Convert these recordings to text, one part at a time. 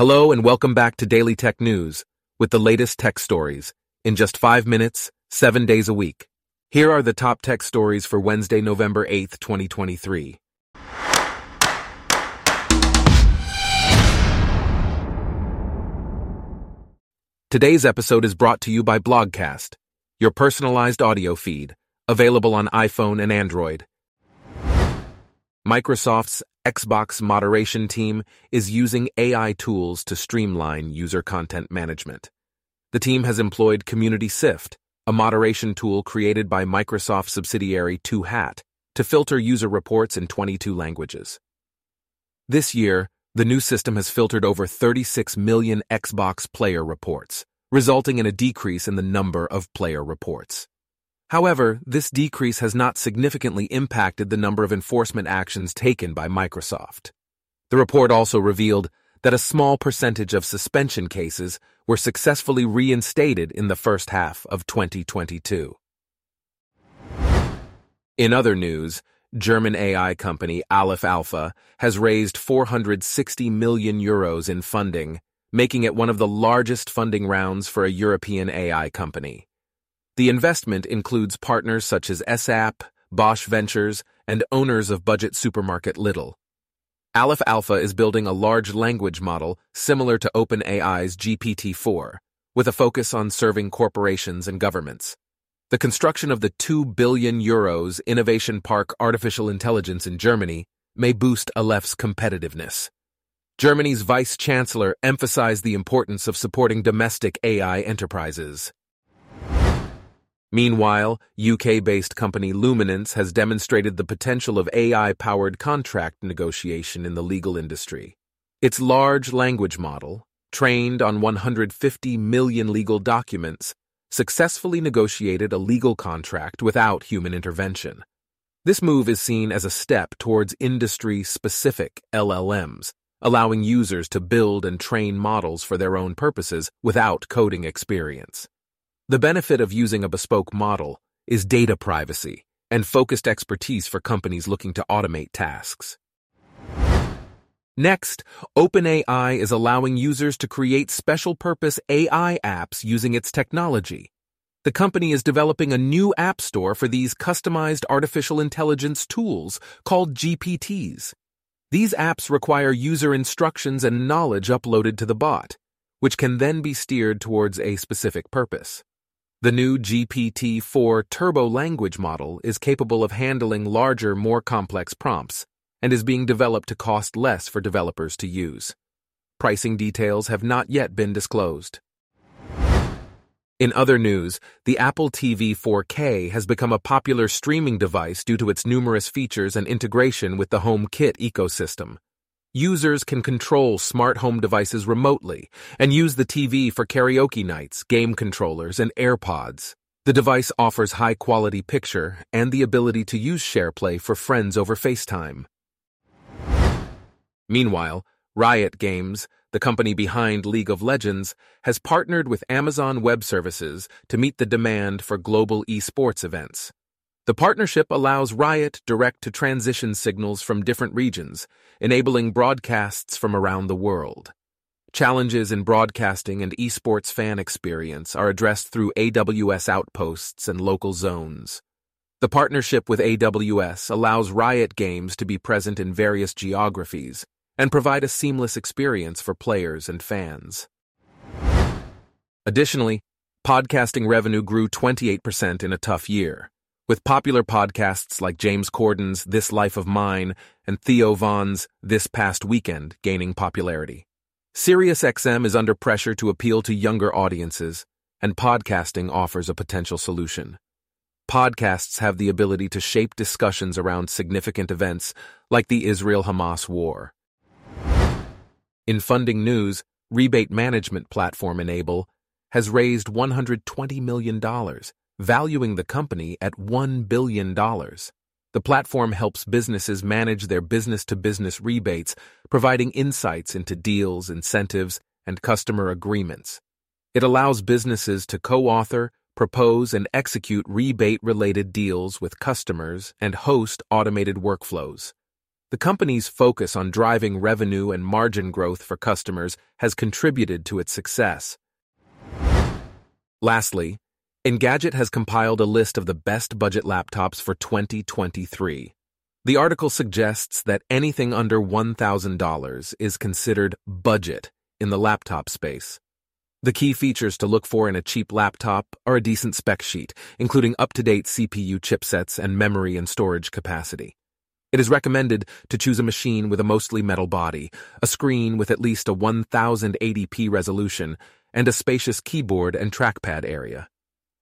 Hello and welcome back to Daily Tech News, with the latest tech stories, in just 5 minutes, 7 days a week. Here are the top tech stories for Wednesday, November 8th, 2023. Today's episode is brought to you by Blogcast, your personalized audio feed, available on iPhone and Android. Microsoft's Xbox moderation team is using AI tools to streamline user content management. The team has employed Community Sift, a moderation tool created by Microsoft subsidiary Two Hat, to filter user reports in 22 languages. This year, the new system has filtered over 36 million Xbox player reports, resulting in a decrease in the number of player reports. However, this decrease has not significantly impacted the number of enforcement actions taken by Microsoft. The report also revealed that a small percentage of suspension cases were successfully reinstated in the first half of 2022. In other news, German AI company Aleph Alpha has raised 460 million euros in funding, making it one of the largest funding rounds for a European AI company. The investment includes partners such as SAP, Bosch Ventures, and owners of budget supermarket Lidl. Aleph Alpha is building a large language model similar to OpenAI's GPT-4, with a focus on serving corporations and governments. The construction of the 2 billion euros Innovation Park Artificial Intelligence in Germany may boost Aleph's competitiveness. Germany's Vice Chancellor emphasized the importance of supporting domestic AI enterprises. Meanwhile, UK-based company Luminance has demonstrated the potential of AI-powered contract negotiation in the legal industry. Its large language model, trained on 150 million legal documents, successfully negotiated a legal contract without human intervention. This move is seen as a step towards industry-specific LLMs, allowing users to build and train models for their own purposes without coding experience. The benefit of using a bespoke model is data privacy and focused expertise for companies looking to automate tasks. Next, OpenAI is allowing users to create special-purpose AI apps using its technology. The company is developing a new app store for these customized artificial intelligence tools called GPTs. These apps require user instructions and knowledge uploaded to the bot, which can then be steered towards a specific purpose. The new GPT-4 Turbo language model is capable of handling larger, more complex prompts and is being developed to cost less for developers to use. Pricing details have not yet been disclosed. In other news, the Apple TV 4K has become a popular streaming device due to its numerous features and integration with the HomeKit ecosystem. Users can control smart home devices remotely and use the TV for karaoke nights, game controllers, and AirPods. The device offers high-quality picture and the ability to use SharePlay for friends over FaceTime. Meanwhile, Riot Games, the company behind League of Legends, has partnered with Amazon Web Services to meet the demand for global esports events. The partnership allows Riot Direct to transition signals from different regions, enabling broadcasts from around the world. Challenges in broadcasting and esports fan experience are addressed through AWS outposts and local zones. The partnership with AWS allows Riot Games to be present in various geographies and provide a seamless experience for players and fans. Additionally, podcasting revenue grew 28% in a tough year, with popular podcasts like James Corden's This Life of Mine and Theo Vaughn's This Past Weekend gaining popularity. SiriusXM is under pressure to appeal to younger audiences, and podcasting offers a potential solution. Podcasts have the ability to shape discussions around significant events like the Israel-Hamas war. In funding news, rebate management platform Enable has raised $120 million, valuing the company at $1 billion. The platform helps businesses manage their business-to-business rebates, providing insights into deals, incentives, and customer agreements. It allows businesses to co-author, propose, and execute rebate-related deals with customers and host automated workflows. The company's focus on driving revenue and margin growth for customers has contributed to its success. Lastly, Engadget has compiled a list of the best budget laptops for 2023. The article suggests that anything under $1,000 is considered budget in the laptop space. The key features to look for in a cheap laptop are a decent spec sheet, including up-to-date CPU chipsets and memory and storage capacity. It is recommended to choose a machine with a mostly metal body, a screen with at least a 1080p resolution, and a spacious keyboard and trackpad area.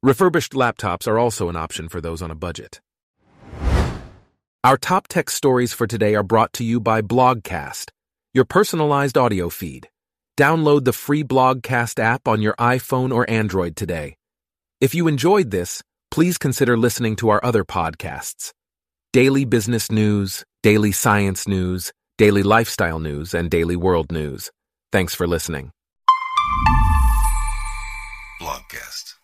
Refurbished laptops are also an option for those on a budget. Our top tech stories for today are brought to you by Blogcast, your personalized audio feed. Download the free Blogcast app on your iPhone or Android today. If you enjoyed this, please consider listening to our other podcasts: Daily Business News, Daily Science News, Daily Lifestyle News, and Daily World News. Thanks for listening. Blogcast.